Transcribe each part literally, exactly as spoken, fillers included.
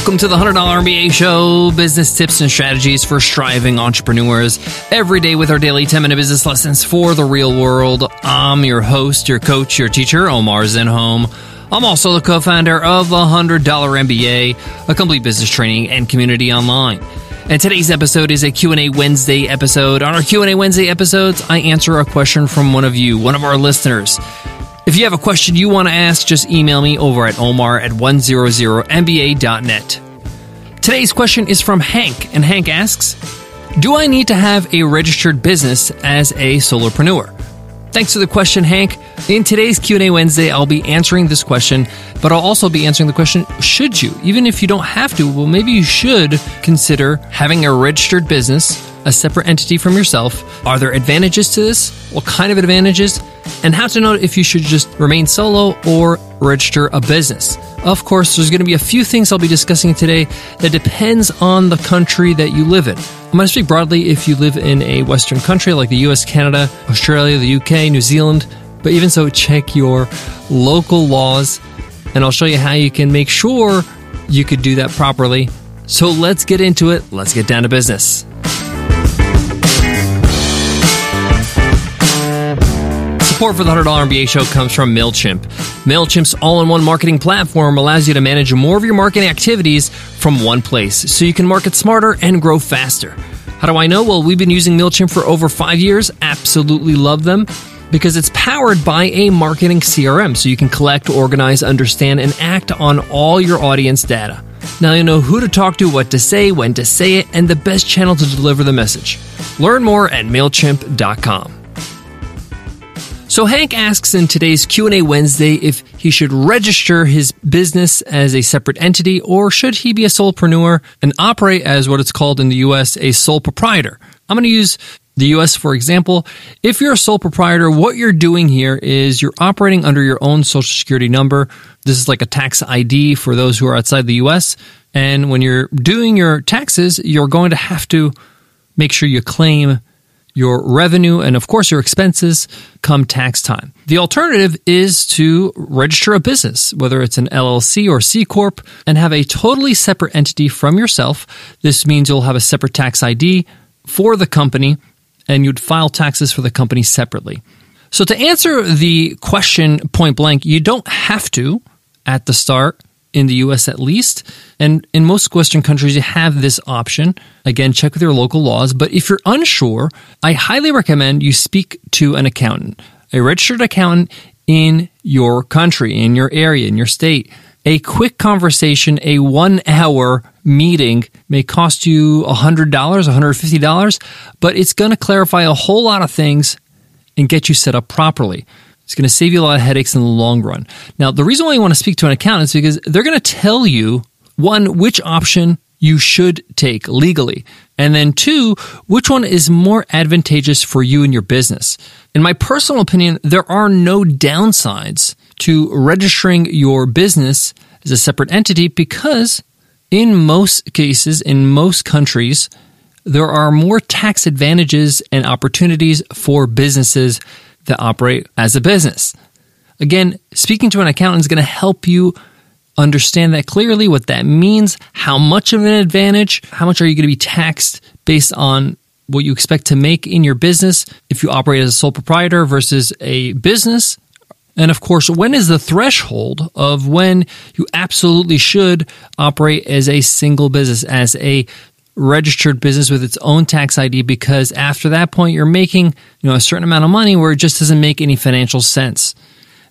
Welcome to the one hundred dollar M B A Show, business tips and strategies for striving entrepreneurs. Every day with our daily ten-minute business lessons for the real world. I'm your host, your coach, your teacher, Omar Zenhom. I'm also the co-founder of the one hundred dollar M B A, a complete business training and community online. And today's episode is a Q and A Wednesday episode. On our Q and A Wednesday episodes, I answer a question from one of you, one of our listeners. If you have a question you want to ask, just email me over at omar at one hundred m b a dot net. Today's question is from Hank, and Hank asks, do I need to have a registered business as a solopreneur? Thanks for the question, Hank. In today's Q and A Wednesday, I'll be answering this question, but I'll also be answering the question, should you? Even if you don't have to, well, maybe you should consider having a registered business, a separate entity from yourself. Are there advantages to this? What kind of advantages? And how to know if you should just remain solo or register a business. Of course, there's going to be a few things I'll be discussing today that depends on the country that you live in. I'm going to speak broadly if you live in a Western country like the U S, Canada, Australia, the U K, New Zealand. But even so, check your local laws, and I'll show you how you can make sure you could do that properly. So let's get into it. Let's get down to business. Support for the one hundred dollar M B A Show comes from MailChimp. MailChimp's all-in-one marketing platform allows you to manage more of your marketing activities from one place, so you can market smarter and grow faster. How do I know? Well, we've been using MailChimp for over five years. Absolutely love them because it's powered by a marketing C R M, so you can collect, organize, understand, and act on all your audience data. Now you know who to talk to, what to say, when to say it, and the best channel to deliver the message. Learn more at MailChimp dot com. So Hank asks in today's Q and A Wednesday if he should register his business as a separate entity or should he be a solopreneur and operate as what it's called in the U S, a sole proprietor. I'm going to use the U S for example. If you're a sole proprietor, what you're doing here is you're operating under your own social security number. This is like a tax I D for those who are outside the U S. And when you're doing your taxes, you're going to have to make sure you claim your revenue, and of course your expenses come tax time. The alternative is to register a business, whether it's an L L C or C Corp, and have a totally separate entity from yourself. This means you'll have a separate tax I D for the company, and you'd file taxes for the company separately. So to answer the question point blank, you don't have to at the start, in the U S at least, and in most Western countries, you have this option. Again, check with your local laws, but if you're unsure, I highly recommend you speak to an accountant, a registered accountant in your country, in your area, in your state. A quick conversation, a one-hour meeting may cost you one hundred dollars, one hundred fifty dollars, but it's going to clarify a whole lot of things and get you set up properly. It's going to save you a lot of headaches in the long run. Now, the reason why you want to speak to an accountant is because they're going to tell you, one, which option you should take legally, and then two, which one is more advantageous for you and your business. In my personal opinion, there are no downsides to registering your business as a separate entity because in most cases, in most countries, there are more tax advantages and opportunities for businesses to operate as a business. Again, speaking to an accountant is going to help you understand that clearly, what that means, how much of an advantage, how much are you going to be taxed based on what you expect to make in your business if you operate as a sole proprietor versus a business. And of course, when is the threshold of when you absolutely should operate as a single business, as a registered business with its own tax I D, because after that point, you're making, you know, a certain amount of money where it just doesn't make any financial sense.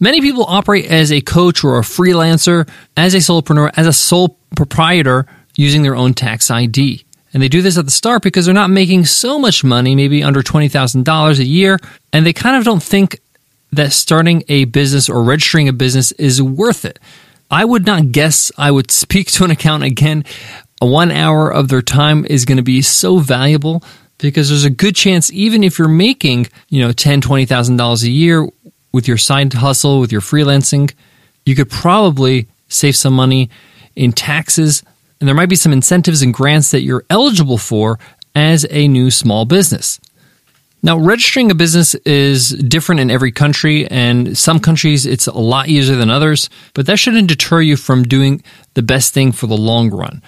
Many people operate as a coach or a freelancer, as a solopreneur, as a sole proprietor using their own tax I D. And they do this at the start because they're not making so much money, maybe under twenty thousand dollars a year, and they kind of don't think that starting a business or registering a business is worth it. I would not guess I would speak to an accountant again. One hour of their time is going to be so valuable because there's a good chance, even if you're making, you know, ten thousand dollars, twenty thousand dollars a year with your side hustle, with your freelancing, you could probably save some money in taxes. And there might be some incentives and grants that you're eligible for as a new small business. Now, registering a business is different in every country, and some countries it's a lot easier than others, but that shouldn't deter you from doing the best thing for the long run.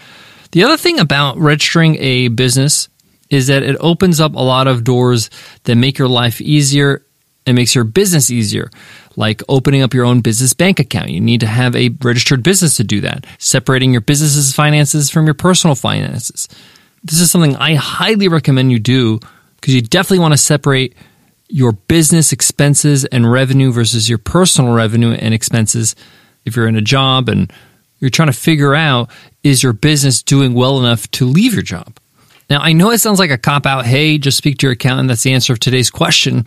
The other thing about registering a business is that it opens up a lot of doors that make your life easier and makes your business easier, like opening up your own business bank account. You need to have a registered business to do that, separating your business's finances from your personal finances. This is something I highly recommend you do because you definitely want to separate your business expenses and revenue versus your personal revenue and expenses. If you're in a job and you're trying to figure out, is your business doing well enough to leave your job? Now, I know it sounds like a cop-out, hey, just speak to your accountant, that's the answer of today's question,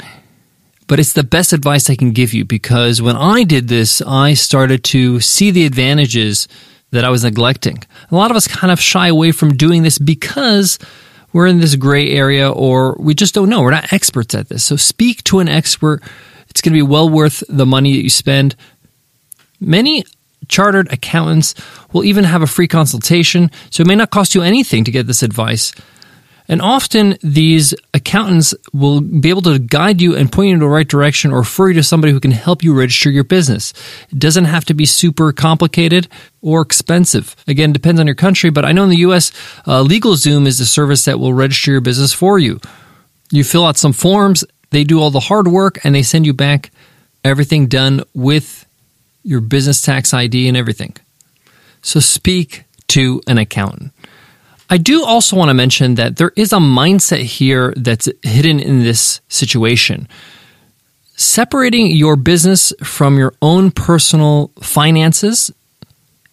but it's the best advice I can give you because when I did this, I started to see the advantages that I was neglecting. A lot of us kind of shy away from doing this because we're in this gray area or we just don't know. We're not experts at this. So speak to an expert. It's going to be well worth the money that you spend. Many chartered accountants will even have a free consultation, so it may not cost you anything to get this advice. And often these accountants will be able to guide you and point you in the right direction or refer you to somebody who can help you register your business. It doesn't have to be super complicated or expensive. Again, depends on your country, but I know in the U S, uh, LegalZoom is the service that will register your business for you. You fill out some forms, they do all the hard work, and they send you back everything done with your business tax I D and everything. So speak to an accountant. I do also want to mention that there is a mindset here that's hidden in this situation. Separating your business from your own personal finances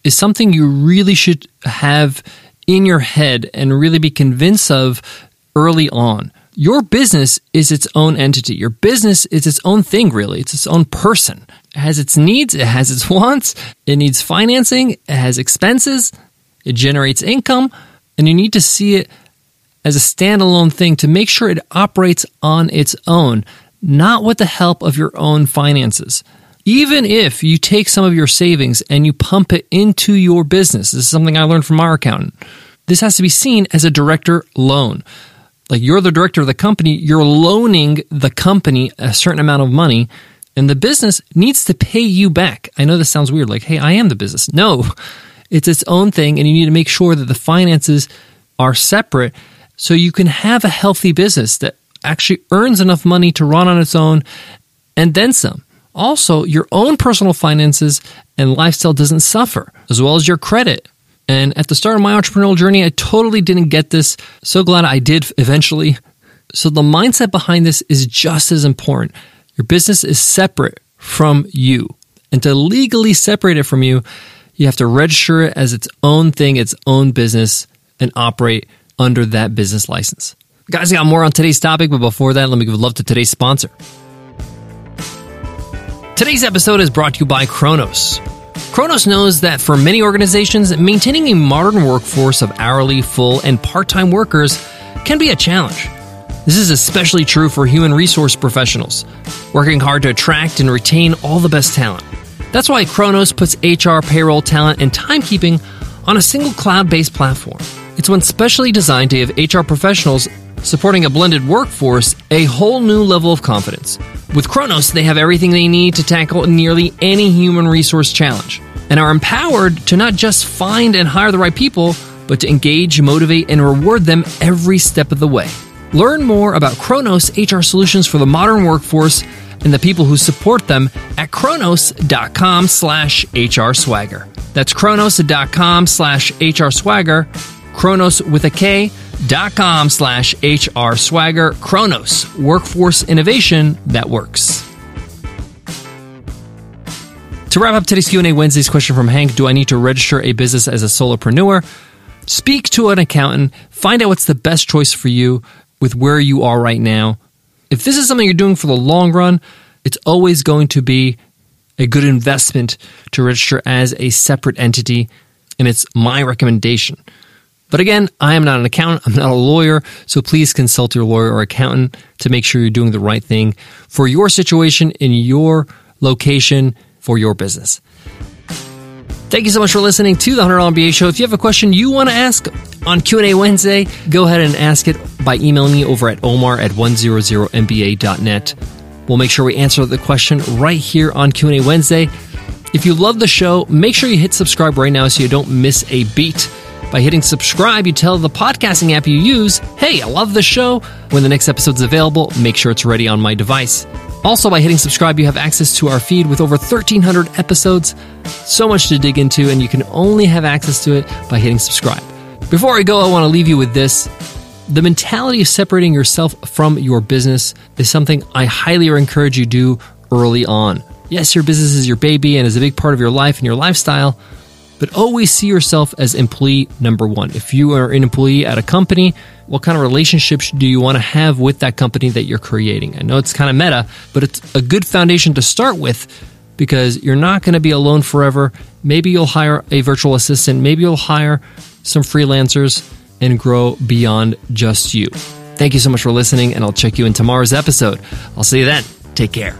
is something you really should have in your head and really be convinced of early on. Your business is its own entity. Your business is its own thing, really. It's its own person. It has its needs. It has its wants. It needs financing. It has expenses. It generates income. And you need to see it as a standalone thing to make sure it operates on its own, not with the help of your own finances. Even if you take some of your savings and you pump it into your business, this is something I learned from our accountant, this has to be seen as a director loan. Like you're the director of the company, you're loaning the company a certain amount of money, and the business needs to pay you back. I know this sounds weird, like, hey, I am the business. No. It's its own thing, and you need to make sure that the finances are separate so you can have a healthy business that actually earns enough money to run on its own and then some. Also, your own personal finances and lifestyle doesn't suffer, as well as your credit. And at the start of my entrepreneurial journey, I totally didn't get this. So glad I did eventually. So the mindset behind this is just as important. Your business is separate from you. And to legally separate it from you, you have to register it as its own thing, its own business, and operate under that business license. Guys, I got more on today's topic, but before that, let me give love to today's sponsor. Today's episode is brought to you by Kronos. Kronos knows that for many organizations, maintaining a modern workforce of hourly, full, and part-time workers can be a challenge. This is especially true for human resource professionals, working hard to attract and retain all the best talent. That's why Kronos puts H R, payroll, talent, and timekeeping on a single cloud-based platform. It's one specially designed to give H R professionals supporting a blended workforce a whole new level of confidence. With Kronos, they have everything they need to tackle nearly any human resource challenge and are empowered to not just find and hire the right people, but to engage, motivate, and reward them every step of the way. Learn more about Kronos H R solutions for the modern workforce and the people who support them at Kronos.com slash HR Swagger. That's Kronos.com slash HR Swagger. Kronos with a K, dot com slash HR Swagger. Kronos, workforce innovation that works. To wrap up today's Q and A Wednesday's question from Hank, do I need to register a business as a solopreneur? Speak to an accountant. Find out what's the best choice for you with where you are right now. If this is something you're doing for the long run, it's always going to be a good investment to register as a separate entity, and it's my recommendation. But again, I am not an accountant, I'm not a lawyer, so please consult your lawyer or accountant to make sure you're doing the right thing for your situation, in your location, for your business. Thank you so much for listening to The one hundred dollar M B A Show. If you have a question you want to ask on Q and A Wednesday, go ahead and ask it by emailing me over at omar at one hundred m b a dot net. We'll make sure we answer the question right here on Q and A Wednesday. If you love the show, make sure you hit subscribe right now so you don't miss a beat. By hitting subscribe, you tell the podcasting app you use, hey, I love the show. When the next episode's available, make sure it's ready on my device. Also, by hitting subscribe, you have access to our feed with over thirteen hundred episodes. So much to dig into, and you can only have access to it by hitting subscribe. Before I go, I want to leave you with this. The mentality of separating yourself from your business is something I highly encourage you to do early on. Yes, your business is your baby and is a big part of your life and your lifestyle, but always see yourself as employee number one. If you are an employee at a company, what kind of relationships do you want to have with that company that you're creating? I know it's kind of meta, but it's a good foundation to start with because you're not going to be alone forever. Maybe you'll hire a virtual assistant. Maybe you'll hire some freelancers and grow beyond just you. Thank you so much for listening, and I'll check you in tomorrow's episode. I'll see you then. Take care.